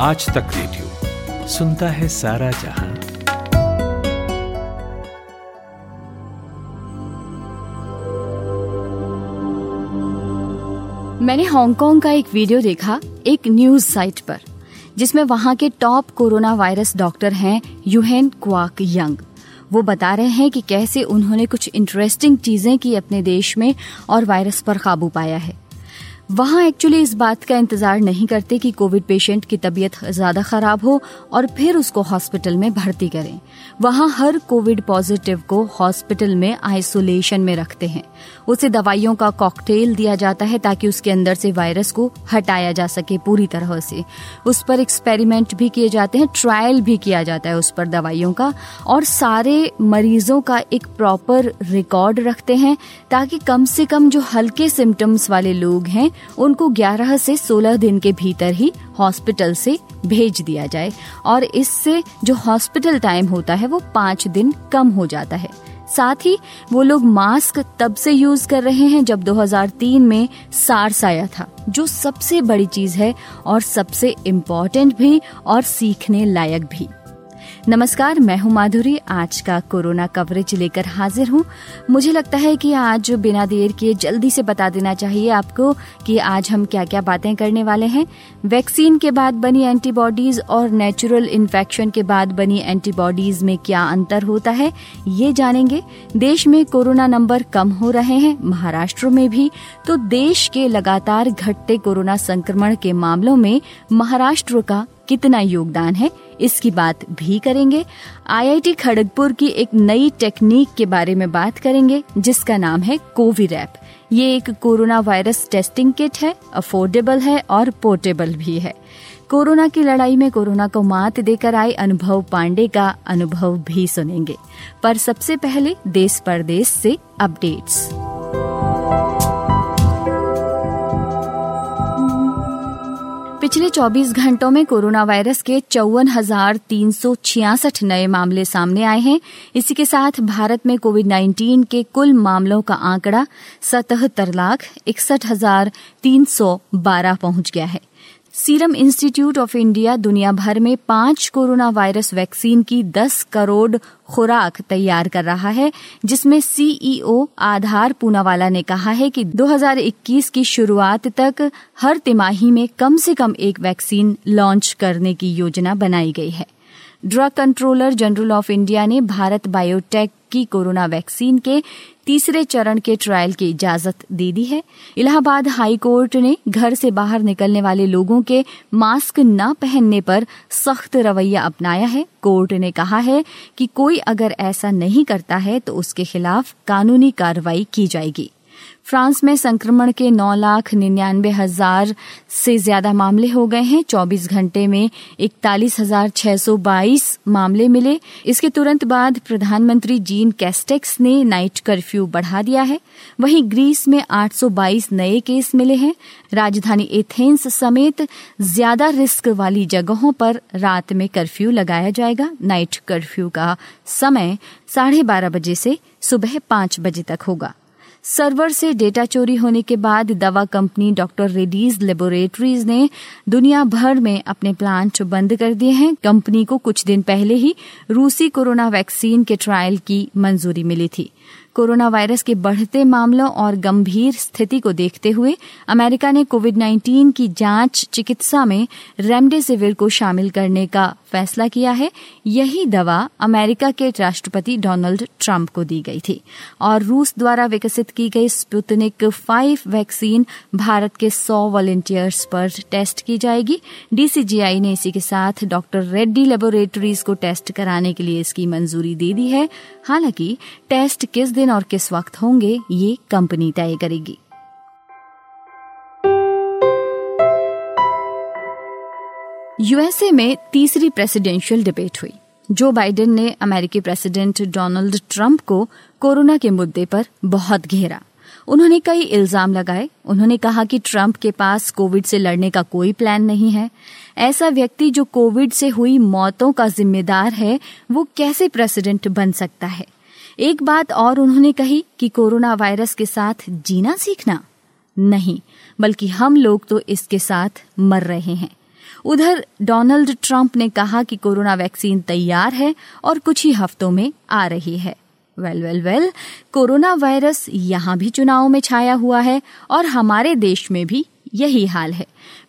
आज तक रेडियो सुनता है सारा जहां। मैंने हांगकांग का एक वीडियो देखा एक न्यूज साइट पर, जिसमें वहां के टॉप कोरोना वायरस डॉक्टर हैं यूहेन क्वाक यंग। वो बता रहे हैं कि कैसे उन्होंने कुछ इंटरेस्टिंग चीजें की अपने देश में और वायरस पर काबू पाया है। वहां एक्चुअली इस बात का इंतजार नहीं करते कि कोविड पेशेंट की तबीयत ज्यादा खराब हो और फिर उसको हॉस्पिटल में भर्ती करें। वहां हर कोविड पॉजिटिव को हॉस्पिटल में आइसोलेशन में रखते हैं। उसे दवाइयों का कॉकटेल दिया जाता है ताकि उसके अंदर से वायरस को हटाया जा सके पूरी तरह से। उस पर एक्सपेरिमेंट भी किए जाते हैं, ट्रायल भी किया जाता है उस पर दवाइयों का, और सारे मरीजों का एक प्रॉपर रिकॉर्ड रखते हैं ताकि कम से कम जो हल्के सिम्टम्स वाले लोग हैं उनको 11 से 16 दिन के भीतर ही हॉस्पिटल से भेज दिया जाए, और इससे जो हॉस्पिटल टाइम होता है वो 5 दिन कम हो जाता है। साथ ही वो लोग मास्क तब से यूज कर रहे हैं जब 2003 में सार्स आया था, जो सबसे बड़ी चीज है और सबसे इम्पोर्टेंट भी और सीखने लायक भी। नमस्कार, मैं हूं माधुरी। आज का कोरोना कवरेज लेकर हाजिर हूं। मुझे लगता है कि आज बिना देर किए जल्दी से बता देना चाहिए आपको कि आज हम क्या क्या बातें करने वाले हैं। वैक्सीन के बाद बनी एंटीबॉडीज और नेचुरल इन्फेक्शन के बाद बनी एंटीबॉडीज में क्या अंतर होता है ये जानेंगे। देश में कोरोना नंबर कम हो रहे हैं, महाराष्ट्र में भी, तो देश के लगातार घटते कोरोना संक्रमण के मामलों में महाराष्ट्र का कितना योगदान है इसकी बात भी करेंगे। आईआईटी खड़गपुर की एक नई टेक्निक के बारे में बात करेंगे जिसका नाम है कोवी रैप। ये एक कोरोना वायरस टेस्टिंग किट है, अफोर्डेबल है और पोर्टेबल भी है। कोरोना की लड़ाई में कोरोना को मात देकर आए अनुभव पांडे का अनुभव भी सुनेंगे, पर सबसे पहले देश परदेश से अपडेट्स। पिछले 24 घंटों में कोरोना वायरस के 54,366 नए मामले सामने आए हैं। इसी के साथ भारत में कोविड-19 के कुल मामलों का आंकड़ा 77,61,312 पहुंच गया है। सीरम इंस्टीट्यूट ऑफ इंडिया दुनिया भर में 5 कोरोना वायरस वैक्सीन की 10 करोड़ खुराक तैयार कर रहा है, जिसमें सीईओ आधार पूनावाला ने कहा है कि 2021 की शुरुआत तक हर तिमाही में कम से कम एक वैक्सीन लॉन्च करने की योजना बनाई गई है। Drug controller general of India ने भारत बायोटेक की कोरोना वैक्सीन के तीसरे चरण के ट्रायल की इजाजत दे दी है। इलाहाबाद हाईकोर्ट ने घर से बाहर निकलने वाले लोगों के मास्क न पहनने पर सख्त रवैया अपनाया है। कोर्ट ने कहा है कि कोई अगर ऐसा नहीं करता है तो उसके खिलाफ कानूनी कार्रवाई की जाएगी। फ्रांस में संक्रमण के 9,99,000 से ज्यादा मामले हो गए हैं। 24 घंटे में 41,622 मामले मिले। इसके तुरंत बाद प्रधानमंत्री जीन कैस्टेक्स ने नाइट कर्फ्यू बढ़ा दिया है। वहीं ग्रीस में 822 नए केस मिले हैं। राजधानी एथेंस समेत ज्यादा रिस्क वाली जगहों पर रात में कर्फ्यू लगाया जाएगा। नाइट कर्फ्यू का समय 12:30 बजे से सुबह 5 बजे तक होगा। सर्वर से डेटा चोरी होने के बाद दवा कंपनी डॉ रेड्डीज लेबोरेटरीज ने दुनिया भर में अपने प्लांट बंद कर दिए हैं। कंपनी को कुछ दिन पहले ही रूसी कोरोना वैक्सीन के ट्रायल की मंजूरी मिली थी। कोरोना वायरस के बढ़ते मामलों और गंभीर स्थिति को देखते हुए अमेरिका ने कोविड-19 की जांच चिकित्सा में रेमडेसिविर को शामिल करने का फैसला किया है। यही दवा अमेरिका के राष्ट्रपति डोनाल्ड ट्रम्प को दी गई थी, और रूस द्वारा विकसित की गई स्पुतनिक 5 वैक्सीन भारत के 100 वॉलंटियर्स पर टेस्ट की जाएगी। डीसीजीआई ने इसी के साथ डॉ रेड्डीज लेबोरेटरीज को टेस्ट कराने के लिए इसकी मंजूरी दे दी है। हालांकि टेस्ट किस दिन और किस वक्त होंगे ये कंपनी तय करेगी। यूएसए में तीसरी प्रेसिडेंशियल डिबेट हुई। जो बाइडेन ने अमेरिकी प्रेसिडेंट डोनाल्ड ट्रम्प को कोरोना के मुद्दे पर बहुत घेरा। उन्होंने कई इल्जाम लगाए। उन्होंने कहा कि ट्रम्प के पास कोविड से लड़ने का कोई प्लान नहीं है। ऐसा व्यक्ति जो कोविड से हुई मौतों का जिम्मेदार है वो कैसे प्रेसिडेंट बन सकता है। एक बात और उन्होंने कही कि कोरोना वायरस के साथ जीना सीखना नहीं, बल्कि हम लोग तो इसके साथ मर रहे हैं। उधर डोनाल्ड ट्रम्प ने कहा कि कोरोना वैक्सीन तैयार है और कुछ ही हफ्तों में आ रही है। वेल, कोरोना वायरस यहाँ भी चुनाव में छाया हुआ है और हमारे देश में भी यही हाल है।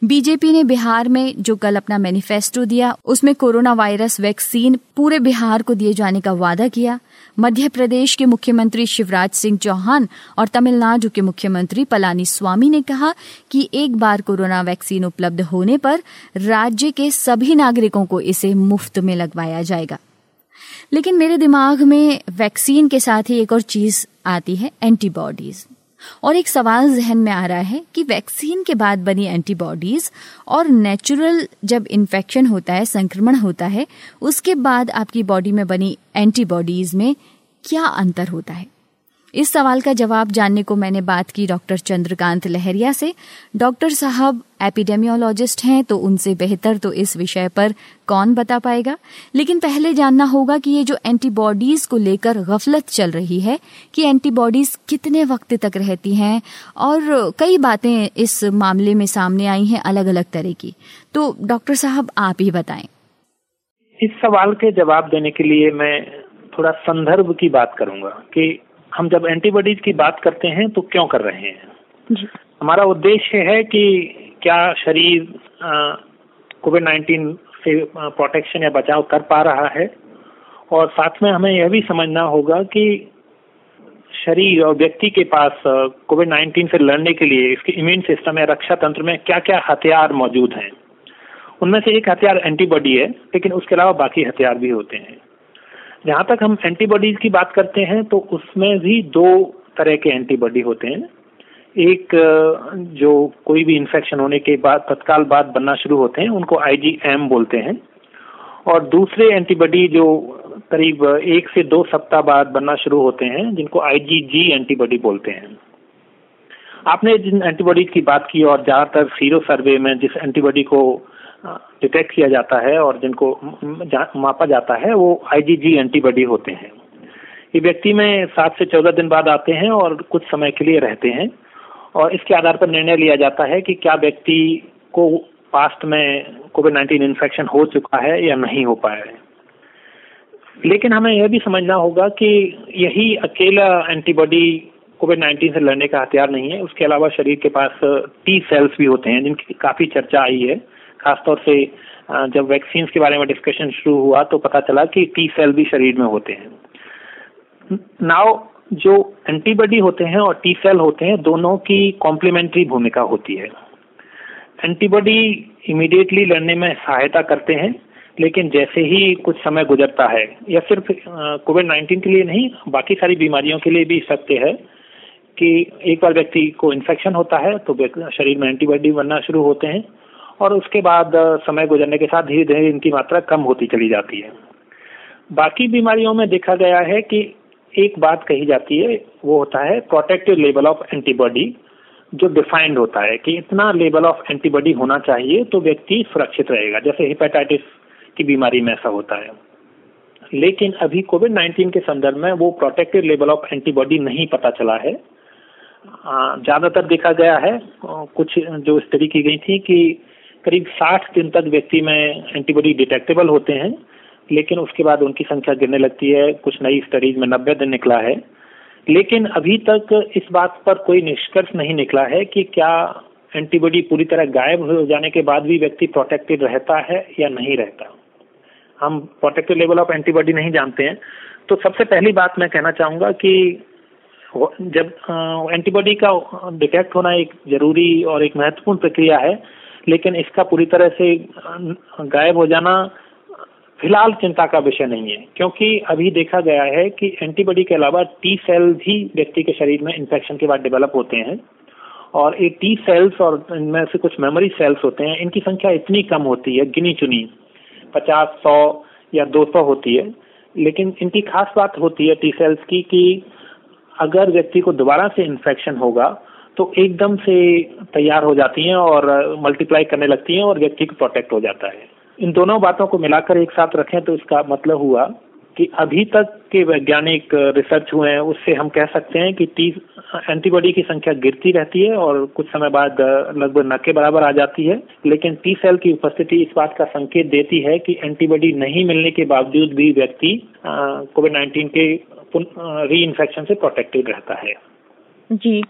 बीजेपी ने बिहार में जो कल अपना मैनिफेस्टो दिया उसमें कोरोना वायरस वैक्सीन पूरे बिहार को दिए जाने का वादा किया। मध्य प्रदेश के मुख्यमंत्री शिवराज सिंह चौहान और तमिलनाडु के मुख्यमंत्री पलानी स्वामी ने कहा कि एक बार कोरोना वैक्सीन उपलब्ध होने पर राज्य के सभी नागरिकों को इसे मुफ्त में लगवाया जाएगा। लेकिन मेरे दिमाग में वैक्सीन के साथ ही एक और चीज आती है, एंटीबॉडीज। और एक सवाल जहन में आ रहा है कि वैक्सीन के बाद बनी एंटीबॉडीज और नेचुरल जब इन्फेक्शन होता है, संक्रमण होता है, उसके बाद आपकी बॉडी में बनी एंटीबॉडीज में क्या अंतर होता है? इस सवाल का जवाब जानने को मैंने बात की डॉ चंद्रकांत लहरिया से। डॉक्टर साहब एपिडेमियोलॉजिस्ट हैं, तो उनसे बेहतर तो इस विषय पर कौन बता पाएगा। लेकिन पहले जानना होगा कि ये जो एंटीबॉडीज को लेकर गफलत चल रही है कि एंटीबॉडीज कितने वक्त तक रहती हैं, और कई बातें इस मामले में सामने आई हैं अलग अलग तरह की, तो डॉक्टर साहब आप ही बताएं। इस सवाल के जवाब देने के लिए मैं थोड़ा संदर्भ की बात करूंगा कि हम जब एंटीबॉडीज की बात करते हैं तो क्यों कर रहे हैं। हमारा उद्देश्य है कि क्या शरीर कोविड-19 से प्रोटेक्शन या बचाव कर पा रहा है, और साथ में हमें यह भी समझना होगा कि शरीर और व्यक्ति के पास कोविड-19 से लड़ने के लिए इसके इम्यून सिस्टम या रक्षा तंत्र में क्या क्या हथियार मौजूद हैं। उनमें से एक हथियार एंटीबॉडी है, लेकिन उसके अलावा बाकी हथियार भी होते हैं। जहाँ तक हम एंटीबॉडीज की बात करते हैं तो उसमें भी दो तरह के एंटीबॉडी होते हैं। एक जो कोई भी इन्फेक्शन होने के बाद तत्काल बाद बनना शुरू होते हैं, उनको IgM बोलते हैं, और दूसरे एंटीबॉडी जो करीब 1 से 2 सप्ताह बाद बनना शुरू होते हैं, जिनको IgG एंटीबॉडी बोलते हैं। आपने जिन एंटीबॉडीज की बात की, और ज़्यादातर सीरो सर्वे में जिस एंटीबॉडी को डिटेक्ट किया जाता है और जिनको मापा जाता है, वो IgG एंटीबॉडी होते हैं। ये व्यक्ति में 7 से 14 दिन बाद आते हैं और कुछ समय के लिए रहते हैं, और इसके आधार पर निर्णय लिया जाता है कि क्या व्यक्ति को पास्ट में कोविड-19 इन्फेक्शन हो चुका है या नहीं हो पाया है। लेकिन हमें यह भी समझना होगा कि यही अकेला एंटीबॉडी कोविड-19 से लड़ने का हथियार नहीं है। उसके अलावा शरीर के पास टी सेल्स भी होते हैं, जिनकी काफ़ी चर्चा आई है। खासतौर से जब वैक्सीन के बारे में डिस्कशन शुरू हुआ तो पता चला कि टी सेल भी शरीर में होते हैं। नाउ जो एंटीबॉडी होते हैं और टी सेल होते हैं, दोनों की कॉम्प्लीमेंट्री भूमिका होती है। एंटीबॉडी इमीडिएटली लड़ने में सहायता करते हैं, लेकिन जैसे ही कुछ समय गुजरता है, या सिर्फ कोविड-19 के लिए नहीं, बाकी सारी बीमारियों के लिए भी सत्य है कि एक बार व्यक्ति को इन्फेक्शन होता है तो शरीर में एंटीबॉडी बनना शुरू होते हैं, और उसके बाद समय गुजरने के साथ धीरे धीरे इनकी मात्रा कम होती चली जाती है। बाकी बीमारियों में देखा गया है कि एक बात कही जाती है, वो होता है प्रोटेक्टिव लेवल ऑफ एंटीबॉडी, जो डिफाइंड होता है कि इतना लेवल ऑफ एंटीबॉडी होना चाहिए तो व्यक्ति सुरक्षित रहेगा। जैसे हेपेटाइटिस की बीमारी में ऐसा होता है, लेकिन अभी कोविड-19 के संदर्भ में वो प्रोटेक्टिव लेवल ऑफ एंटीबॉडी नहीं पता चला है। ज़्यादातर देखा गया है, कुछ जो स्टडी की गई थी कि करीब 60 दिन तक व्यक्ति में एंटीबॉडी डिटेक्टेबल होते हैं, लेकिन उसके बाद उनकी संख्या गिरने लगती है। कुछ नई स्टडीज में 90 दिन निकला है, लेकिन अभी तक इस बात पर कोई निष्कर्ष नहीं निकला है कि क्या एंटीबॉडी पूरी तरह गायब हो जाने के बाद भी व्यक्ति प्रोटेक्टेड रहता है या नहीं रहता। हम प्रोटेक्टिव लेवल ऑफ एंटीबॉडी नहीं जानते हैं। तो सबसे पहली बात मैं कहना चाहूँगा कि जब एंटीबॉडी का डिटेक्ट होना एक जरूरी और एक महत्वपूर्ण प्रक्रिया है, लेकिन इसका पूरी तरह से गायब हो जाना फिलहाल चिंता का विषय नहीं है, क्योंकि अभी देखा गया है कि एंटीबॉडी के अलावा टी सेल भी व्यक्ति के शरीर में इन्फेक्शन के बाद डेवलप होते हैं, और ये टी सेल्स और इनमें से कुछ मेमोरी सेल्स होते हैं, इनकी संख्या इतनी कम होती है, गिनी चुनी 50, 100 या 200 होती है। लेकिन इनकी खास बात होती है टी सेल्स की कि अगर व्यक्ति को दोबारा से इन्फेक्शन होगा तो एकदम से तैयार हो जाती हैं और मल्टीप्लाई करने लगती हैं, और व्यक्ति को प्रोटेक्ट हो जाता है। इन दोनों बातों को मिलाकर एक साथ रखें तो इसका मतलब हुआ कि अभी तक के वैज्ञानिक रिसर्च हुए हैं उससे हम कह सकते हैं कि एंटीबॉडी की संख्या गिरती रहती है और कुछ समय बाद लगभग न के बराबर आ जाती है, लेकिन टी सेल की उपस्थिति इस बात का संकेत देती है कि एंटीबॉडी नहीं मिलने के बावजूद भी व्यक्ति कोविड-19 के रीइंफेक्शन से प्रोटेक्टेड रहता है। जी,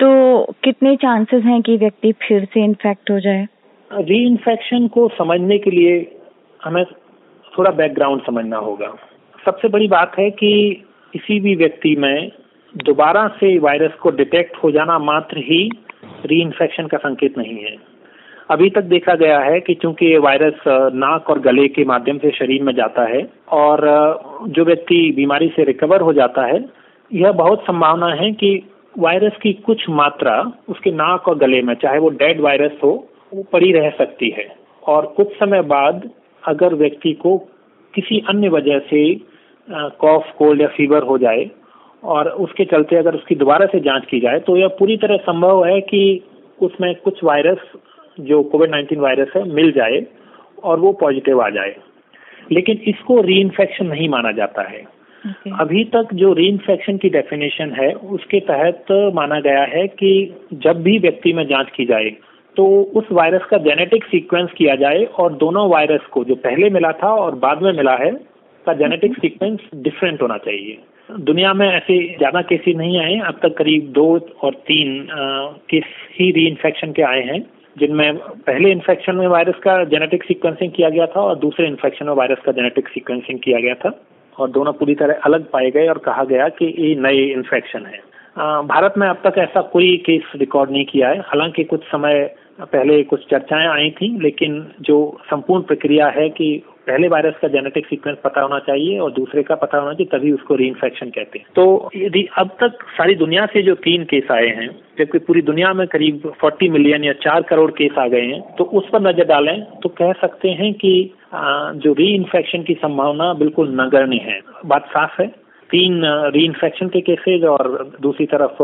तो कितने चांसेस हैं कि व्यक्ति फिर से इन्फेक्ट हो जाए? रीइंफेक्शन को समझने के लिए हमें थोड़ा बैकग्राउंड समझना होगा। सबसे बड़ी बात है कि किसी भी व्यक्ति में दोबारा से वायरस को डिटेक्ट हो जाना मात्र ही रीइंफेक्शन का संकेत नहीं है। अभी तक देखा गया है कि चूंकि ये वायरस नाक और गले के माध्यम से शरीर में जाता है और जो व्यक्ति बीमारी से रिकवर हो जाता है, यह बहुत संभावना है कि वायरस की कुछ मात्रा उसके नाक और गले में, चाहे वो डेड वायरस हो, वो पड़ी रह सकती है और कुछ समय बाद अगर व्यक्ति को किसी अन्य वजह से कॉफ, कोल्ड या फीवर हो जाए और उसके चलते अगर उसकी दोबारा से जांच की जाए तो यह पूरी तरह संभव है कि उसमें कुछ वायरस जो कोविड-19 वायरस है मिल जाए और वो पॉजिटिव आ जाए, लेकिन इसको रीइंफेक्शन नहीं माना जाता है। Okay. अभी तक जो रीइंफेक्शन की डेफिनेशन है उसके तहत माना गया है कि जब भी व्यक्ति में जांच की जाए तो उस वायरस का जेनेटिक सीक्वेंस किया जाए और दोनों वायरस को, जो पहले मिला था और बाद में मिला है, का जेनेटिक सीक्वेंस डिफरेंट होना चाहिए। दुनिया में ऐसे ज्यादा केसेस नहीं आए, अब तक करीब 2 और 3 केस ही रीइंफेक्शन के आए हैं, जिनमें पहले इन्फेक्शन में वायरस का जेनेटिक सीक्वेंसिंग किया गया था और दूसरे इन्फेक्शन में वायरस का जेनेटिक सीक्वेंसिंग किया गया था और दोनों पूरी तरह अलग पाए गए और कहा गया कि ये नए इन्फेक्शन है। भारत में अब तक ऐसा कोई केस रिकॉर्ड नहीं किया है। हालांकि कुछ समय पहले कुछ चर्चाएं आई थी, लेकिन जो संपूर्ण प्रक्रिया है कि पहले वायरस का जेनेटिक सीक्वेंस पता होना चाहिए और दूसरे का पता होना चाहिए, तभी उसको रीइंफेक्शन कहते हैं। तो यदि अब तक सारी दुनिया से जो 3 केस आए हैं, जबकि पूरी दुनिया में करीब 40 मिलियन या 4 करोड़ केस आ गए हैं, तो उस पर नजर डालें तो कह सकते हैं कि जो रीइंफेक्शन की संभावना बिल्कुल नगण्य है। बात साफ है, 3 रीइंफेक्शन के केसेज और दूसरी तरफ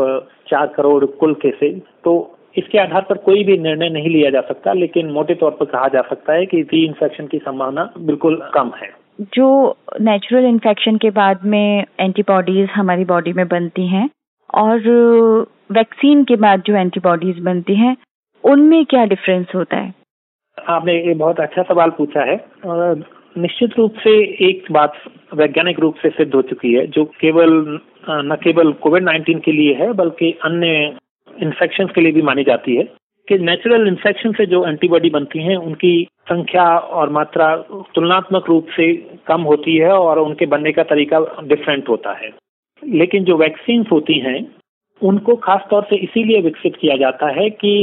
4 करोड़ कुल केसेज, तो इसके आधार पर कोई भी निर्णय नहीं लिया जा सकता, लेकिन मोटे तौर पर कहा जा सकता है कि रीइंफेक्शन की संभावना बिल्कुल कम है। जो नेचुरल इन्फेक्शन के बाद में एंटीबॉडीज हमारी बॉडी में बनती हैं और वैक्सीन के बाद जो एंटीबॉडीज बनती हैं, उनमें क्या डिफरेंस होता है? आपने ये बहुत अच्छा सवाल पूछा है। निश्चित रूप से एक बात वैज्ञानिक रूप से सिद्ध हो चुकी है, जो केवल न केवल कोविड-19 के लिए है बल्कि अन्य इन्फेक्शन के लिए भी मानी जाती है, कि नेचुरल इन्फेक्शन से जो एंटीबॉडी बनती हैं उनकी संख्या और मात्रा तुलनात्मक रूप से कम होती है और उनके बनने का तरीका डिफरेंट होता है। लेकिन जो वैक्सीन्स होती हैं उनको खासतौर से इसीलिए विकसित किया जाता है कि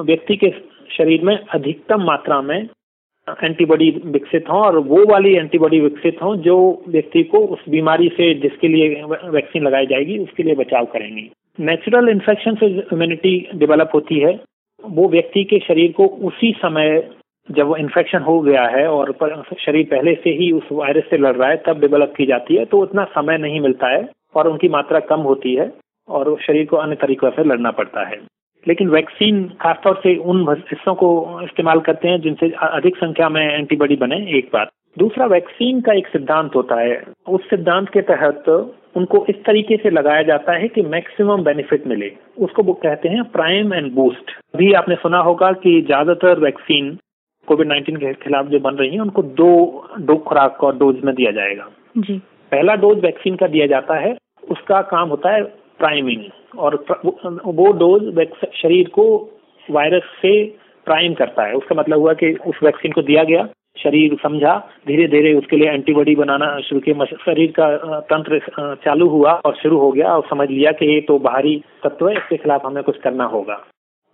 व्यक्ति के शरीर में अधिकतम मात्रा में एंटीबॉडी विकसित हों और वो वाली एंटीबॉडी विकसित हों जो व्यक्ति को उस बीमारी से, जिसके लिए वैक्सीन लगाई जाएगी, उसके लिए बचाव करेंगी। नेचुरल इन्फेक्शन से इम्यूनिटी डेवलप होती है, वो व्यक्ति के शरीर को उसी समय जब इन्फेक्शन हो गया है और शरीर पहले से ही उस वायरस से लड़ रहा है तब डेवलप की जाती है, तो उतना समय नहीं मिलता है और उनकी मात्रा कम होती है और शरीर को अन्य तरीकों से लड़ना पड़ता है। लेकिन वैक्सीन खासतौर से उन हिस्सों को इस्तेमाल करते हैं जिनसे अधिक संख्या में एंटीबॉडी बने, एक बात। दूसरा, वैक्सीन का एक सिद्धांत होता है, उस सिद्धांत के तहत उनको इस तरीके से लगाया जाता है कि मैक्सिमम बेनिफिट मिले, उसको वो कहते हैं प्राइम एंड बूस्ट। अभी आपने सुना होगा कि ज्यादातर वैक्सीन कोविड-19 के खिलाफ जो बन रही है उनको 2 खुराक और डोज में दिया जाएगा जी। पहला डोज वैक्सीन का दिया जाता है, उसका काम होता है प्राइमिंग, और वो डोज शरीर को वायरस से प्राइम करता है। उसका मतलब हुआ कि उस वैक्सीन को दिया गया, शरीर समझा, धीरे धीरे उसके लिए एंटीबॉडी बनाना शुरू किया, शरीर का तंत्र चालू हुआ और शुरू हो गया और समझ लिया कि ये तो बाहरी तत्व है, इसके खिलाफ हमें कुछ करना होगा।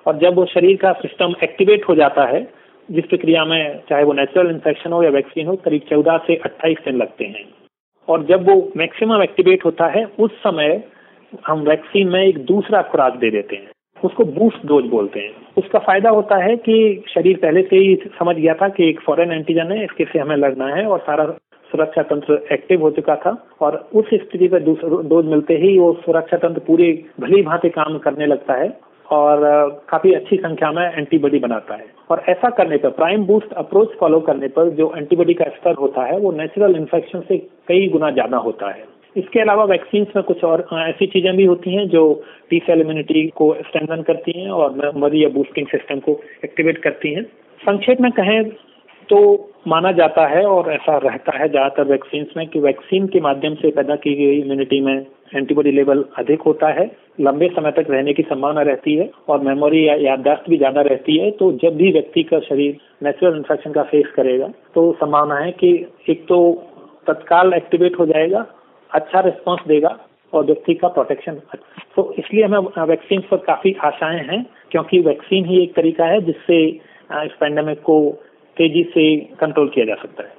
और जब वो शरीर का सिस्टम एक्टिवेट हो जाता है, जिस प्रक्रिया में चाहे वो नेचुरल इन्फेक्शन हो या वैक्सीन हो, करीब 14 से 28 दिन लगते हैं, और जब वो मैक्सिमम एक्टिवेट होता है उस समय हम वैक्सीन में एक दूसरा खुराक दे देते हैं, उसको बूस्ट डोज बोलते हैं। उसका फायदा होता है कि शरीर पहले से ही समझ गया था कि एक फॉरेन एंटीजन है, इसके से हमें लड़ना है और सारा सुरक्षा तंत्र एक्टिव हो चुका था, और उस स्थिति पर दूसरा डोज मिलते ही वो सुरक्षा तंत्र पूरे भली भांति काम करने लगता है और काफी अच्छी संख्या में एंटीबॉडी बनाता है। और ऐसा करने पर प्राइम बूस्ट अप्रोच फॉलो करने पर जो एंटीबॉडी का स्तर होता है वो नेचुरल इन्फेक्शन से कई गुना ज्यादा होता है। इसके अलावा वैक्सीन्स में कुछ और ऐसी चीजें भी होती हैं जो टी सेल इम्यूनिटी को स्ट्रेंथन करती हैं और मेमोरी या बूस्टिंग सिस्टम को एक्टिवेट करती हैं। संक्षेप में कहें तो माना जाता है और ऐसा रहता है ज्यादातर वैक्सीन्स में कि वैक्सीन के माध्यम से पैदा की गई इम्यूनिटी में एंटीबॉडी लेवल अधिक होता है, लंबे समय तक रहने की संभावना रहती है और मेमोरी या याददाश्त भी ज्यादा रहती है। तो जब भी व्यक्ति का शरीर नेचुरल इन्फेक्शन का फेस करेगा तो संभावना है कि एक तो तत्काल एक्टिवेट हो जाएगा, अच्छा रिस्पांस देगा और व्यक्ति का प्रोटेक्शन। तो इसलिए हमें वैक्सीन पर काफी आशाएं हैं क्योंकि वैक्सीन ही एक तरीका है जिससे इस पैंडेमिक को तेजी से कंट्रोल किया जा सकता है।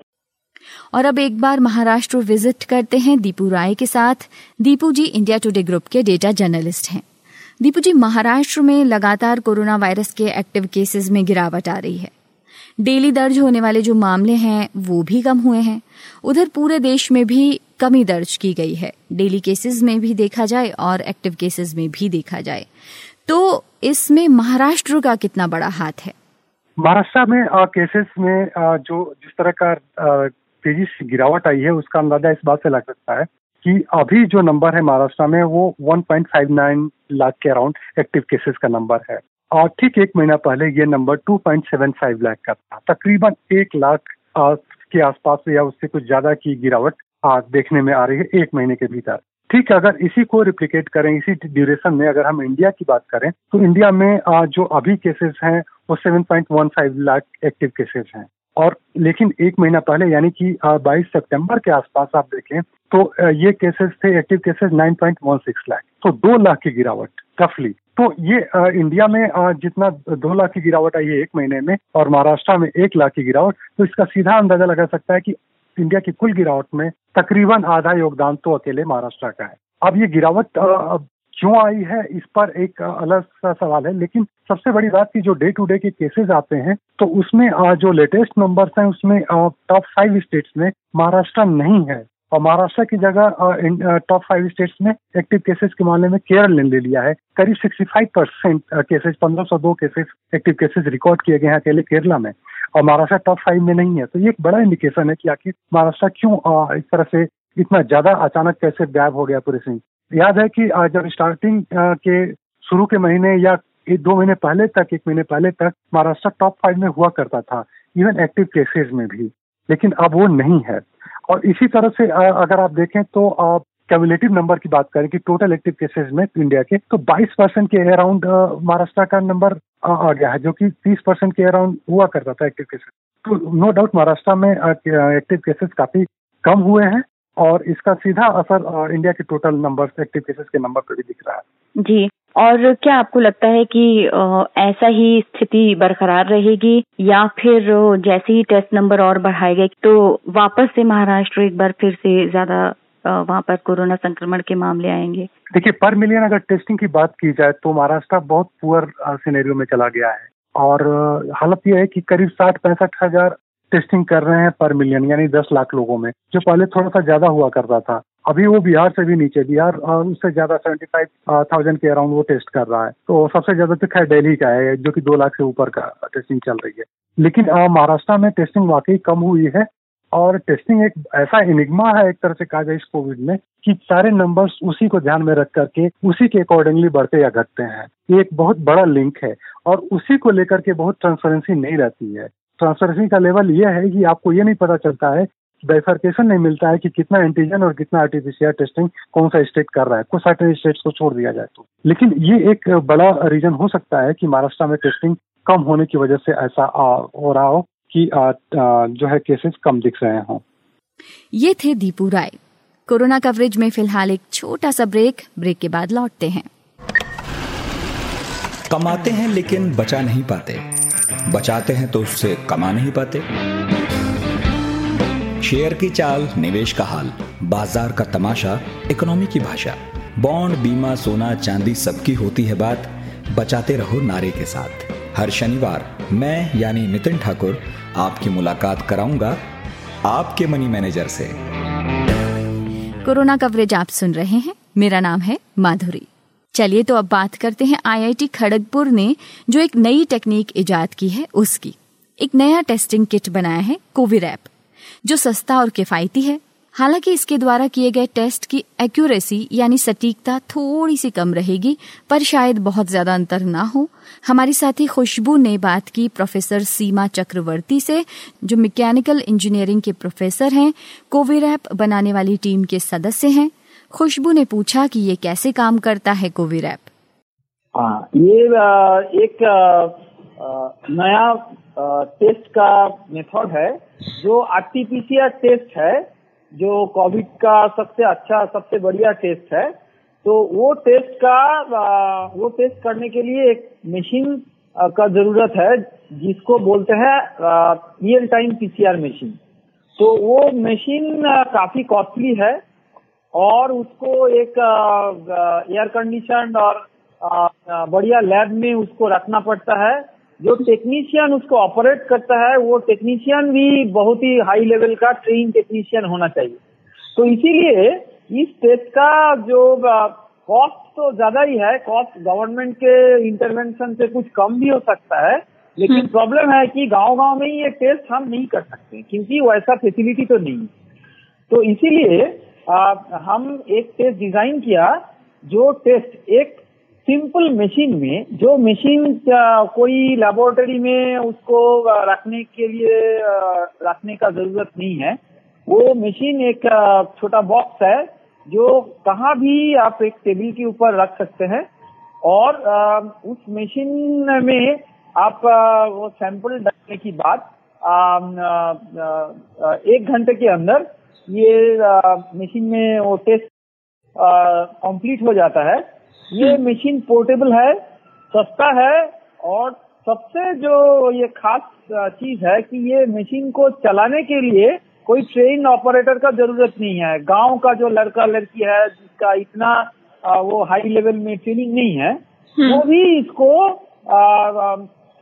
और अब एक बार महाराष्ट्र विजिट करते हैं दीपू राय के साथ। Deepu ji India Today group के डेटा जर्नलिस्ट हैं। दीपू जी, महाराष्ट्र में लगातार कोरोना वायरस के एक्टिव केसेस में गिरावट आ रही है, डेली दर्ज होने वाले जो मामले हैं वो भी कम हुए हैं, उधर पूरे देश में भी कमी दर्ज की गई है, डेली केसेस में भी देखा जाए और एक्टिव केसेस में भी देखा जाए, तो इसमें महाराष्ट्र का कितना बड़ा हाथ है? महाराष्ट्र में केसेस में जो जिस तरह का तेजी से गिरावट आई है उसका अंदाजा इस बात से लग सकता है कि अभी जो नंबर है महाराष्ट्र में वो 1.59 लाख के अराउंड एक्टिव केसेस का नंबर है और ठीक एक महीना पहले ये नंबर 2.75 लाख का था। तकरीबन 1 लाख के आसपास या उससे कुछ ज्यादा की गिरावट देखने में आ रही है एक महीने के भीतर। ठीक है, अगर इसी को रिप्लिकेट करें, इसी ड्यूरेशन में अगर हम इंडिया की बात करें तो इंडिया में जो अभी केसेस हैं वो 7.15 लाख एक्टिव केसेस हैं और लेकिन एक महीना पहले यानी कि 22 सितंबर के आसपास आप देखें तो ये केसेस थे, एक्टिव केसेस 9.16 लाख, तो 2 लाख की गिरावट रफली। तो ये इंडिया में जितना 2 लाख की गिरावट आई है एक महीने में और महाराष्ट्र में 1 लाख की गिरावट, तो इसका सीधा अंदाजा लगा सकता है कि इंडिया की कुल गिरावट में तकरीबन आधा योगदान तो अकेले महाराष्ट्र का है। अब ये गिरावट क्यों आई है इस पर एक अलग सा सवाल है, लेकिन सबसे बड़ी बात की जो डे टू डे के केसेस आते हैं तो उसमें जो लेटेस्ट नंबर्स हैं उसमें टॉप 5 स्टेट्स में महाराष्ट्र नहीं है और महाराष्ट्र की जगह टॉप 5 स्टेट्स में एक्टिव केसेस के मामले में केरल ने ले लिया है। करीब 65% cases, 1502 cases active cases record किए गए हैं अकेले केरला में और महाराष्ट्र टॉप 5 में नहीं है। तो ये एक बड़ा इंडिकेशन है कि आखिर महाराष्ट्र क्यों इस तरह से इतना ज्यादा अचानक कैसे गायब हो गया पूरे से। याद है कि जब स्टार्टिंग के शुरू के महीने या 2 महीने पहले तक, 1 महीने पहले तक महाराष्ट्र टॉप 5 में हुआ करता था इवन एक्टिव केसेस में भी, लेकिन अब वो नहीं है। और इसी तरह से अगर आप देखें तो आप क्यूमुलेटिव नंबर की बात करें कि टोटल एक्टिव केसेस में इंडिया के तो 22% के अराउंड महाराष्ट्र का नंबर आ गया है जो कि 30% के अराउंड हुआ करता था एक्टिव केसेस। तो नो डाउट महाराष्ट्र में एक्टिव केसेस काफी कम हुए हैं और इसका सीधा असर इंडिया के टोटल नंबर, एक्टिव केसेस के नंबर पर भी दिख रहा है। जी, और क्या आपको लगता है कि ऐसा ही स्थिति बरकरार रहेगी या फिर जैसे ही टेस्ट नंबर और बढ़ाए गए तो वापस से महाराष्ट्र एक बार फिर से ज्यादा वहाँ पर कोरोना संक्रमण के मामले आएंगे? देखिए, पर मिलियन अगर टेस्टिंग की बात की जाए तो महाराष्ट्र बहुत पुअर सिनेरियो में चला गया है और हालत यह है कि करीब 60-65 हजार टेस्टिंग कर रहे हैं पर मिलियन यानी 10 लाख लोगों में, जो पहले थोड़ा सा ज्यादा हुआ करता था। अभी वो बिहार से भी नीचे, बिहार उससे ज्यादा 75,000 के अराउंड वो टेस्ट कर रहा है। तो सबसे ज्यादा तो खैर दिल्ली का है जो कि 2 लाख से ऊपर का टेस्टिंग चल रही है। लेकिन महाराष्ट्र में टेस्टिंग वाकई कम हुई है और टेस्टिंग एक ऐसा एनिग्मा है एक तरह से कहा जाए इस कोविड में कि सारे नंबर्स उसी को ध्यान में रख करके उसी के अकॉर्डिंगली बढ़ते या घटते हैं। ये एक बहुत बड़ा लिंक है और उसी को लेकर के बहुत ट्रांसपेरेंसी नहीं रहती है। ट्रांसपेरेंसी का लेवल ये है कि आपको ये नहीं पता चलता है, बाइफर्केशन नहीं मिलता है कि कितना एंटीजन और कितना आरटीपीसीआर टेस्टिंग कौन सा स्टेट कर रहा है, कुछ सर्टेन स्टेट्स को छोड़ दिया जाए तो। लेकिन ये एक बड़ा रीजन हो सकता है कि महाराष्ट्र में टेस्टिंग कम होने की वजह से ऐसा हो रहा हो कि जो है केसेस कम दिख रहे हों। ये थे दीपू राय। कोरोना कवरेज में फिलहाल एक छोटा सा ब्रेक के बाद लौटते हैं। कमाते हैं लेकिन बचा नहीं पाते, बचाते हैं तो उससे कमा नहीं पाते। शेयर की चाल, निवेश का हाल, बाजार का तमाशा, इकोनॉमी की भाषा, बॉन्ड, बीमा, सोना, चांदी, सबकी होती है बात। बचाते रहो नारे के साथ। हर शनिवार मैं यानी नितिन ठाकुर आपकी मुलाकात कराऊंगा आपके मनी मैनेजर से। कोरोना कवरेज आप सुन रहे हैं, मेरा नाम है माधुरी। चलिए तो अब बात करते हैं आईआईटी खड़गपुर ने जो एक नई टेक्निक इजाद की है उसकी। एक नया टेस्टिंग किट बनाया है कोवी रैप, जो सस्ता और किफायती है। हालांकि इसके द्वारा किए गए टेस्ट की एक्यूरेसी यानी सटीकता थोड़ी सी कम रहेगी, पर शायद बहुत ज्यादा अंतर ना हो। हमारी साथी खुशबू ने बात की प्रोफेसर सीमा चक्रवर्ती से, जो मैकेनिकल इंजीनियरिंग के प्रोफेसर हैं, कोवी रैप बनाने वाली टीम के सदस्य हैं। खुशबू ने पूछा कि ये कैसे काम करता है कोवी रैप। ये एक नया टेस्ट का मेथड है जो आरटीपीसीआर टेस्ट है, जो कोविड का सबसे अच्छा सबसे बढ़िया टेस्ट है। तो वो टेस्ट करने के लिए एक मशीन का जरूरत है जिसको बोलते हैं रियल टाइम पीसीआर मशीन। तो वो मशीन काफी कॉस्टली है और उसको एक एयर कंडीशन और बढ़िया लैब में उसको रखना पड़ता है। जो टेक्नीशियन उसको ऑपरेट करता है वो टेक्नीशियन भी बहुत ही हाई लेवल का ट्रेन टेक्नीशियन होना चाहिए। तो इसीलिए इस टेस्ट का जो कॉस्ट तो ज्यादा ही है, कॉस्ट गवर्नमेंट के इंटरवेंशन से कुछ कम भी हो सकता है, लेकिन प्रॉब्लम है कि गांव-गांव में ये टेस्ट हम नहीं कर सकते क्योंकि वैसा फैसिलिटी तो नहीं है। तो इसीलिए हम एक टेस्ट डिजाइन किया जो टेस्ट एक सिंपल मशीन में, जो मशीन कोई लेबोरेटरी में उसको रखने का जरूरत नहीं है। वो मशीन एक छोटा बॉक्स है जो कहाँ भी आप एक टेबल के ऊपर रख सकते हैं और उस मशीन में आप वो सैंपल डालने की बात 1 घंटे के अंदर ये मशीन में वो टेस्ट कंप्लीट हो जाता है। ये मशीन पोर्टेबल है, सस्ता है और सबसे जो ये खास चीज है कि ये मशीन को चलाने के लिए कोई ट्रेन ऑपरेटर का जरूरत नहीं है। गांव का जो लड़का लड़की है जिसका इतना वो हाई लेवल में ट्रेनिंग नहीं है, वो भी इसको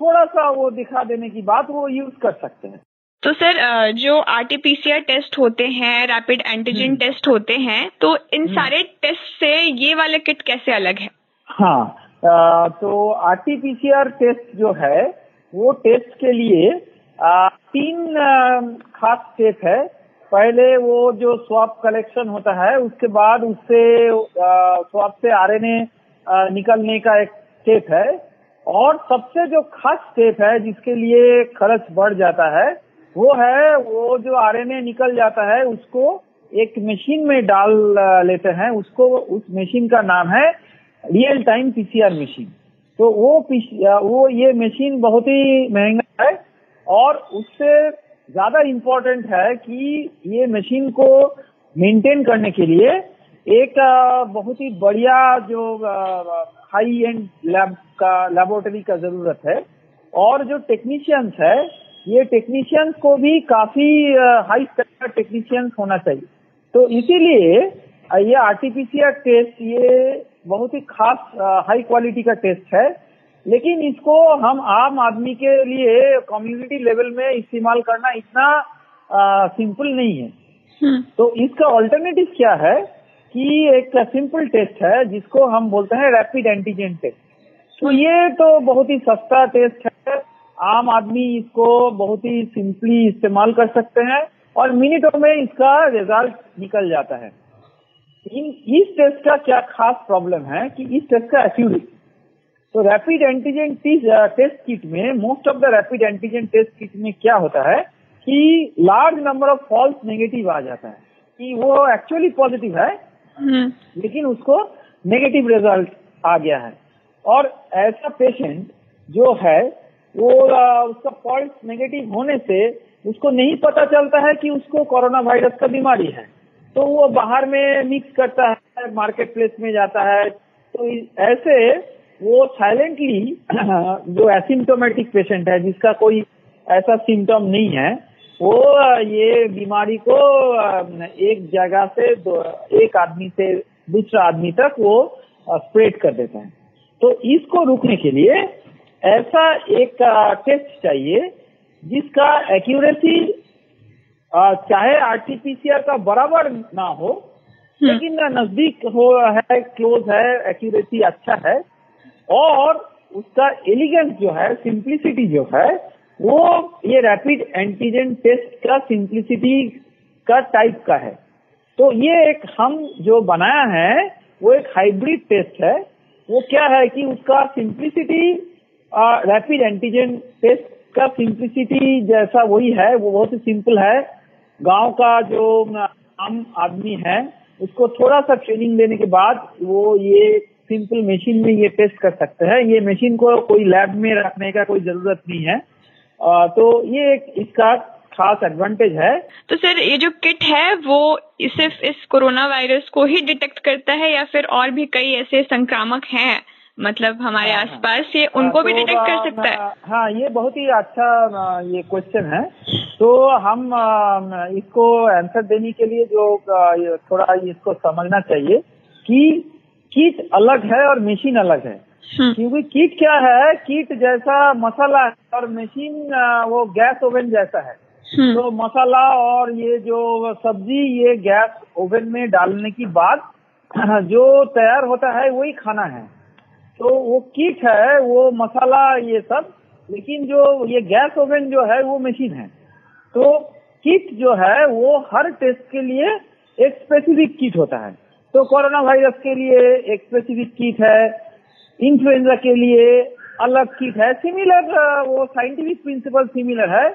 थोड़ा सा वो दिखा देने की बात वो यूज कर सकते हैं। तो सर, जो आरटीपीसीआर टेस्ट होते हैं, रैपिड एंटीजन टेस्ट होते हैं, तो इन सारे टेस्ट से ये वाला किट कैसे अलग है? हाँ, तो आरटीपीसीआर टेस्ट जो है वो टेस्ट के लिए 3 खास स्टेप है। पहले वो जो स्वैब कलेक्शन होता है, उसके बाद उससे स्वैब से आरएनए निकलने का एक स्टेप है और सबसे जो खास स्टेप है जिसके लिए खर्च बढ़ जाता है वो है वो जो आरएनए निकल जाता है उसको एक मशीन में डाल लेते हैं। उसको उस मशीन का नाम है रियल टाइम पीसीआर मशीन। तो वो ये मशीन बहुत ही महंगा है और उससे ज्यादा इम्पोर्टेंट है कि ये मशीन को मेंटेन करने के लिए एक बहुत ही बढ़िया जो हाई एंड लेबोरेटरी का जरूरत है और जो टेक्नीशियंस है ये टेक्नीशियंस को भी काफी हाई स्टैंडर्ड टेक्नीशियंस होना चाहिए। तो इसीलिए ये आरटीपीसीआर टेस्ट ये बहुत ही खास हाई क्वालिटी का टेस्ट है, लेकिन इसको हम आम आदमी के लिए कम्युनिटी लेवल में इस्तेमाल करना इतना सिंपल नहीं है। तो इसका ऑल्टरनेटिव क्या है कि एक सिंपल टेस्ट है जिसको हम बोलते हैं रैपिड एंटीजन टेस्ट। तो ये तो बहुत ही सस्ता टेस्ट है, आम आदमी इसको बहुत ही सिंपली इस्तेमाल कर सकते हैं और मिनटों में इसका रिजल्ट निकल जाता है। इस टेस्ट का क्या खास प्रॉब्लम है कि इस टेस्ट का एक्यूरेसी। तो रैपिड एंटीजन टेस्ट किट में, most of the rapid antigen test kit में क्या होता है कि large number of false negative आ जाता है कि वो एक्चुअली पॉजिटिव है लेकिन उसको नेगेटिव रिजल्ट आ गया है और ऐसा पेशेंट जो है वो उसका फॉल्स नेगेटिव होने से उसको नहीं पता चलता है कि उसको कोरोना वायरस का बीमारी है। तो वो बाहर में मिक्स करता है, मार्केट प्लेस में जाता है। तो ऐसे वो साइलेंटली जो एसिम्टोमेटिक पेशेंट है जिसका कोई ऐसा सिम्टम नहीं है, वो ये बीमारी को एक जगह से एक आदमी से दूसरा आदमी तक वो स्प्रेड कर देता है। तो इसको रोकने के लिए ऐसा एक टेस्ट चाहिए जिसका एक्यूरेसी चाहे आरटीपीसीआर का बराबर ना हो लेकिन नजदीक हो है, क्लोज है, एक्यूरेसी अच्छा है और उसका एलिगेंस जो है, सिंप्लिसिटी जो है, वो ये रैपिड एंटीजन टेस्ट का सिंप्लिसिटी का टाइप का है। तो ये एक हम जो बनाया है वो एक हाइब्रिड टेस्ट है। वो क्या है कि उसका सिंप्लिसिटी रैपिड एंटीजन टेस्ट का सिंप्लिसिटी जैसा वही है, वो बहुत ही सिंपल है। गांव का जो आम आदमी है उसको थोड़ा सा ट्रेनिंग देने के बाद वो ये सिंपल मशीन में ये टेस्ट कर सकते हैं। ये मशीन को कोई लैब में रखने का कोई जरूरत नहीं है। तो ये एक इसका खास एडवांटेज है। तो सर ये जो किट है वो सिर्फ इस कोरोना वायरस को ही डिटेक्ट करता है या फिर और भी कई ऐसे संक्रामक हैं, मतलब हमारे आसपास, ये उनको भी डिटेक्ट कर सकता है? हाँ, ये बहुत ही अच्छा ये क्वेश्चन है। तो हम इसको आंसर देने के लिए जो थोड़ा इसको समझना चाहिए कि किट अलग है और मशीन अलग है। क्योंकि किट क्या है, किट जैसा मसाला और मशीन वो गैस ओवन जैसा है। तो मसाला और ये जो सब्जी ये गैस ओवन में डालने की बाद जो तैयार होता है वही खाना है। तो वो किट है, वो मसाला ये सब, लेकिन जो ये गैस ओवन जो है वो मशीन है। तो किट जो है वो हर टेस्ट के लिए एक स्पेसिफिक किट होता है। तो कोरोना वायरस के लिए एक स्पेसिफिक किट है, इन्फ्लुएंजा के लिए अलग किट है। सिमिलर वो साइंटिफिक प्रिंसिपल सिमिलर है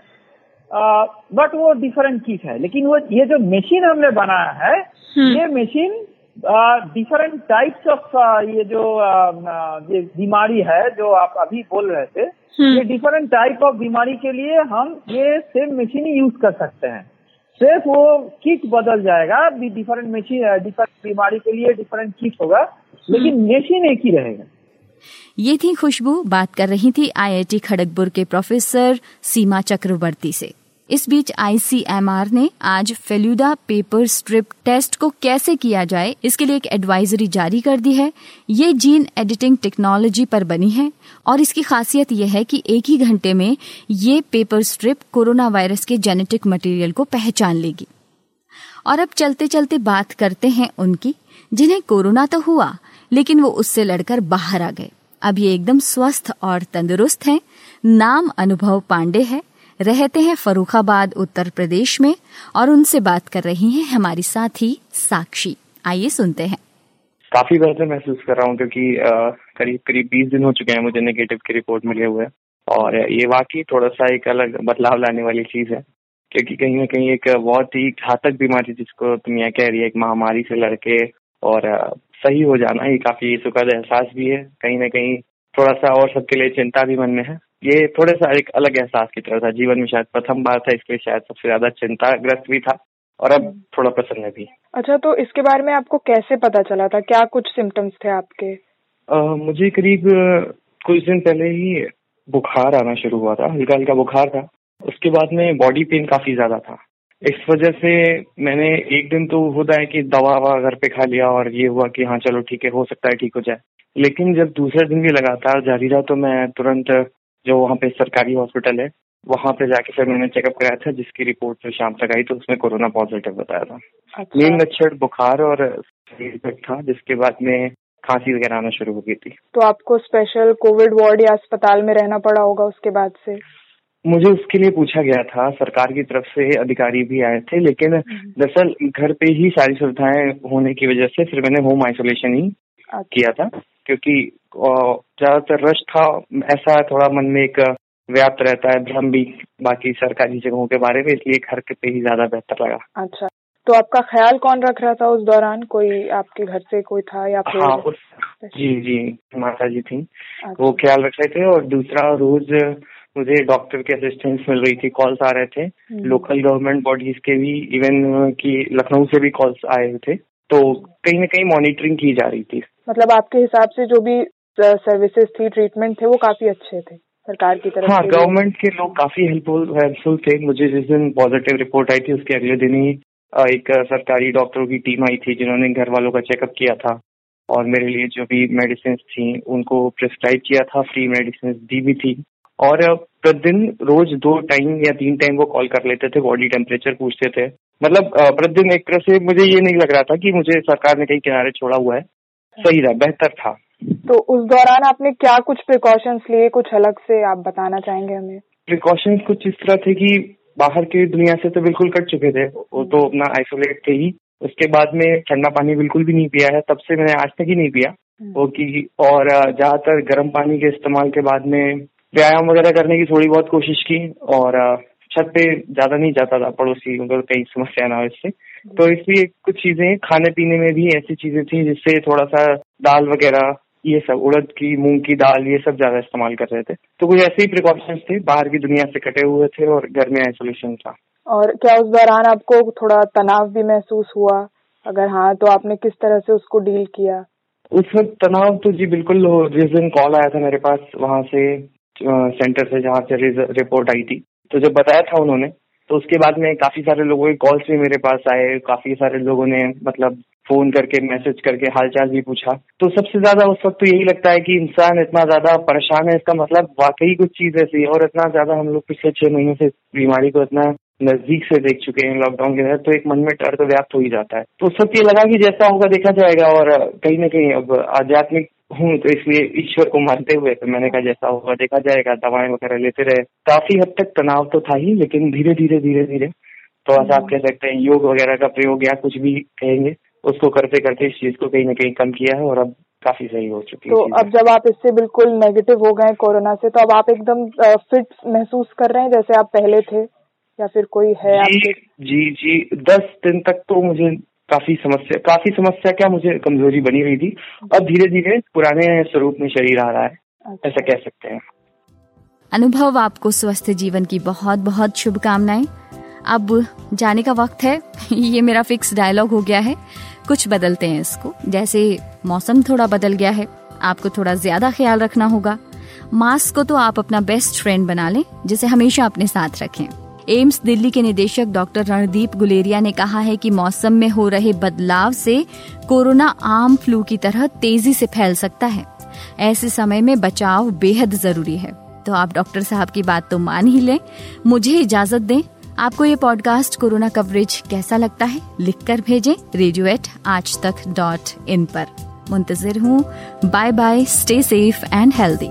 बट वो डिफरेंट किट है। लेकिन वो ये जो मशीन हमने बनाया है ये मशीन डिफरेंट टाइप्स ऑफ ये जो बीमारी है जो आप अभी बोल रहे थे, ये डिफरेंट टाइप ऑफ बीमारी के लिए हम ये सेम मशीन यूज कर सकते हैं। सिर्फ वो किट बदल जाएगा, डिफरेंट मशीन, डिफरेंट बीमारी के लिए डिफरेंट किट होगा, लेकिन मशीन एक ही रहेगा। ये थी खुशबू, बात कर रही थी आईआईटी खड़गपुर के प्रोफेसर सीमा चक्रवर्ती से। इस बीच आईसीएमआर ने आज फेलूडा पेपर स्ट्रिप टेस्ट को कैसे किया जाए इसके लिए एक एडवाइजरी जारी कर दी है। ये जीन एडिटिंग टेक्नोलॉजी पर बनी है और इसकी खासियत यह है कि एक ही घंटे में ये पेपर स्ट्रिप कोरोना वायरस के जेनेटिक मटेरियल को पहचान लेगी। और अब चलते चलते बात करते हैं उनकी जिन्हें कोरोना तो हुआ लेकिन वो उससे लड़कर बाहर आ गए। अब ये एकदम स्वस्थ और तंदुरुस्त हैं। नाम अनुभव पांडे है, रहते हैं फरुखाबाद उत्तर प्रदेश में और उनसे बात कर रही हैं हमारी साथी साक्षी। आइए सुनते हैं। काफी बेहतर महसूस कर रहा हूँ क्योंकि करीब 20 दिन हो चुके हैं मुझे नेगेटिव की रिपोर्ट मिले हुए और ये वाकई थोड़ा सा एक अलग बदलाव लाने वाली चीज है क्योंकि कहीं ना कहीं एक बहुत ही घातक बीमारी जिसको दुनिया कह रही है एक महामारी से लड़के और सही हो जाना, ये काफी सुखद एहसास भी है, कहीं ना कहीं थोड़ा सा और सबके लिए चिंता भी मन में है। ये थोड़ा सा एक अलग एहसास की तरह था, जीवन में शायद प्रथम बार था, इसलिए शायद सबसे ज्यादा चिंताग्रस्त भी था और अब थोड़ा प्रसन्न भी। अच्छा, तो इसके बारे में आपको कैसे पता चला था, क्या कुछ सिम्टम्स थे आपके? मुझे करीब कुछ दिन पहले ही बुखार आना शुरू हुआ था, हल्का हल्का बुखार था। उसके बाद में बॉडी पेन काफी ज्यादा था, इस वजह से मैंने एक दिन तो होता है कि दवा ववा घर पे खा लिया और ये हुआ कि हाँ चलो ठीक है, हो सकता है ठीक हो जाए। लेकिन जब दूसरे दिन भी लगातार जारी रहा तो मैं तुरंत जो वहाँ पे सरकारी हॉस्पिटल है वहाँ पे जाके फिर मैंने चेकअप कराया था, जिसकी रिपोर्ट फिर शाम तक आई तो उसमें कोरोना पॉजिटिव बताया था। मेन लक्षण बुखार और था, जिसके बाद में खांसी वगैरह आना शुरू हो गई थी। तो आपको स्पेशल कोविड वार्ड या अस्पताल में रहना पड़ा होगा उसके बाद से? मुझे उसके लिए पूछा गया था, सरकार की तरफ से अधिकारी भी आए थे, लेकिन दरअसल घर पे ही सारी सुविधाएं होने की वजह से फिर मैंने होम आइसोलेशन ही किया था क्योंकि ज्यादातर रश था। ऐसा थोड़ा मन में एक व्याप्त रहता है भ्रम भी बाकी सरकारी जगहों के बारे में, इसलिए घर पे ही ज्यादा बेहतर लगा। अच्छा, तो आपका ख्याल कौन रख रहा था उस दौरान, कोई आपके घर से कोई था या? हाँ, जी माता जी थी, वो ख्याल रख रहे थे। और दूसरा, रोज मुझे डॉक्टर के असिस्टेंस मिल रही थी, कॉल्स आ रहे थे लोकल गवर्नमेंट बॉडीज के भी, इवन कि लखनऊ से भी कॉल्स आए हुए थे। तो कहीं ना कहीं मॉनिटरिंग की जा रही थी। मतलब आपके हिसाब से जो भी सर्विसेज थी, ट्रीटमेंट थे, वो काफी अच्छे थे सरकार की तरफ? हाँ, गवर्नमेंट के लोग काफी हेल्पफुल थे। मुझे जिस दिन पॉजिटिव रिपोर्ट आई थी उसके अगले दिन ही एक सरकारी डॉक्टरों की टीम आई थी जिन्होंने घर वालों का चेकअप किया था और मेरे लिए जो भी मेडिसिन थी उनको प्रिस्क्राइब किया था, फ्री मेडिसिन दी भी थी। और पर दिन रोज 2 टाइम या 3 टाइम वो कॉल कर लेते थे, बॉडी टेम्परेचर पूछते थे। मतलब प्रतिदिन एक तरह से मुझे ये नहीं लग रहा था कि मुझे सरकार ने कहीं किनारे छोड़ा हुआ है, सही था, बेहतर था। तो उस दौरान आपने क्या कुछ प्रिकॉशंस लिए, कुछ अलग से आप बताना चाहेंगे हमें? प्रिकॉशंस कुछ इस तरह थे कि बाहर की दुनिया से तो बिल्कुल कट चुके थे, वो तो अपना आइसोलेट थे ही। उसके बाद में ठंडा पानी बिल्कुल भी नहीं पिया है, तब से मैंने आज तक ही नहीं पिया वो की। और ज्यादातर गर्म पानी के इस्तेमाल के बाद में व्यायाम वगैरह करने की थोड़ी बहुत कोशिश की, और छत पे ज्यादा नहीं जाता था, पड़ोसी मतलब कहीं समस्या ना हो इससे। तो इसलिए कुछ चीजें खाने पीने में भी ऐसी चीजें थी जिससे थोड़ा सा दाल वगैरह ये सब, उड़द की, मूंग की दाल, ये सब ज्यादा इस्तेमाल कर रहे थे। तो कुछ ऐसे ही प्रिकॉशंस थे, बाहर की दुनिया से कटे हुए थे और घर में आइसोलेशन था। और क्या उस दौरान आपको थोड़ा तनाव भी महसूस हुआ? अगर हाँ तो आपने किस तरह से उसको डील किया? उस वक्त तनाव तो जी बिल्कुल, जिस दिन कॉल आया था मेरे पास वहाँ से सेंटर से जहाँ से रिपोर्ट आई थी, तो जब बताया था उन्होंने तो उसके बाद में काफी सारे लोगों के कॉल्स भी मेरे पास आए। काफी सारे लोगों ने मतलब फोन करके, मैसेज करके हालचाल भी पूछा। तो सबसे ज्यादा उस वक्त तो यही लगता है कि इंसान इतना ज्यादा परेशान है, इसका मतलब वाकई कुछ चीज ऐसी है। और इतना ज्यादा हम लोग पिछले 6 महीने से बीमारी को इतना नजदीक से देख चुके हैं लॉकडाउन के तहत, तो एक मन में डर तो व्याप्त हो ही जाता है। तो उस वक्त ये लगा कि जैसा होगा देखा जाएगा, और कहीं ना कहीं अब आध्यात्मिक हूँ तो इसलिए ईश्वर को मानते हुए तो मैंने कहा जैसा होगा देखा जाएगा, दवाएं वगैरह लेते रहे। काफी हद तक तनाव तो था ही, लेकिन धीरे धीरे धीरे धीरे थोड़ा सा आप कह सकते हैं योग वगैरह का प्रयोग या कुछ भी कहेंगे, उसको करते करते इस चीज को कहीं ना कहीं कम किया है और अब काफी सही हो चुकी है। तो अब जब आप इससे बिल्कुल नेगेटिव हो गए कोरोना से, तो अब आप एकदम फिट महसूस कर रहे हैं जैसे आप पहले थे, या फिर कोई है आपके? जी 10 दिन तक तो मुझे काफी समस्या क्या, मुझे कमजोरी बनी हुई थी। अब धीरे धीरे पुराने स्वरूप में शरीर आ रहा है, ऐसा कह सकते हैं। अनुभव, आपको स्वस्थ जीवन की बहुत बहुत शुभकामनाएं। अब जाने का वक्त है, ये मेरा फिक्स डायलॉग हो गया है, कुछ बदलते हैं इसको। जैसे मौसम थोड़ा बदल गया है, आपको थोड़ा ज्यादा ख्याल रखना होगा। मास्क को तो आप अपना बेस्ट फ्रेंड बना लें, जिसे हमेशा अपने साथ रखें। एम्स दिल्ली के निदेशक डॉ रणदीप गुलेरिया ने कहा है कि मौसम में हो रहे बदलाव से कोरोना आम फ्लू की तरह तेजी से फैल सकता है। ऐसे समय में बचाव बेहद जरूरी है। तो आप डॉक्टर साहब की बात तो मान ही लें। मुझे इजाजत दें। आपको ये पॉडकास्ट कोरोना कवरेज कैसा लगता है, लिखकर भेजें radio@aajtak.in पर। मुंतजिर हूँ। Bye bye, stay safe and healthy.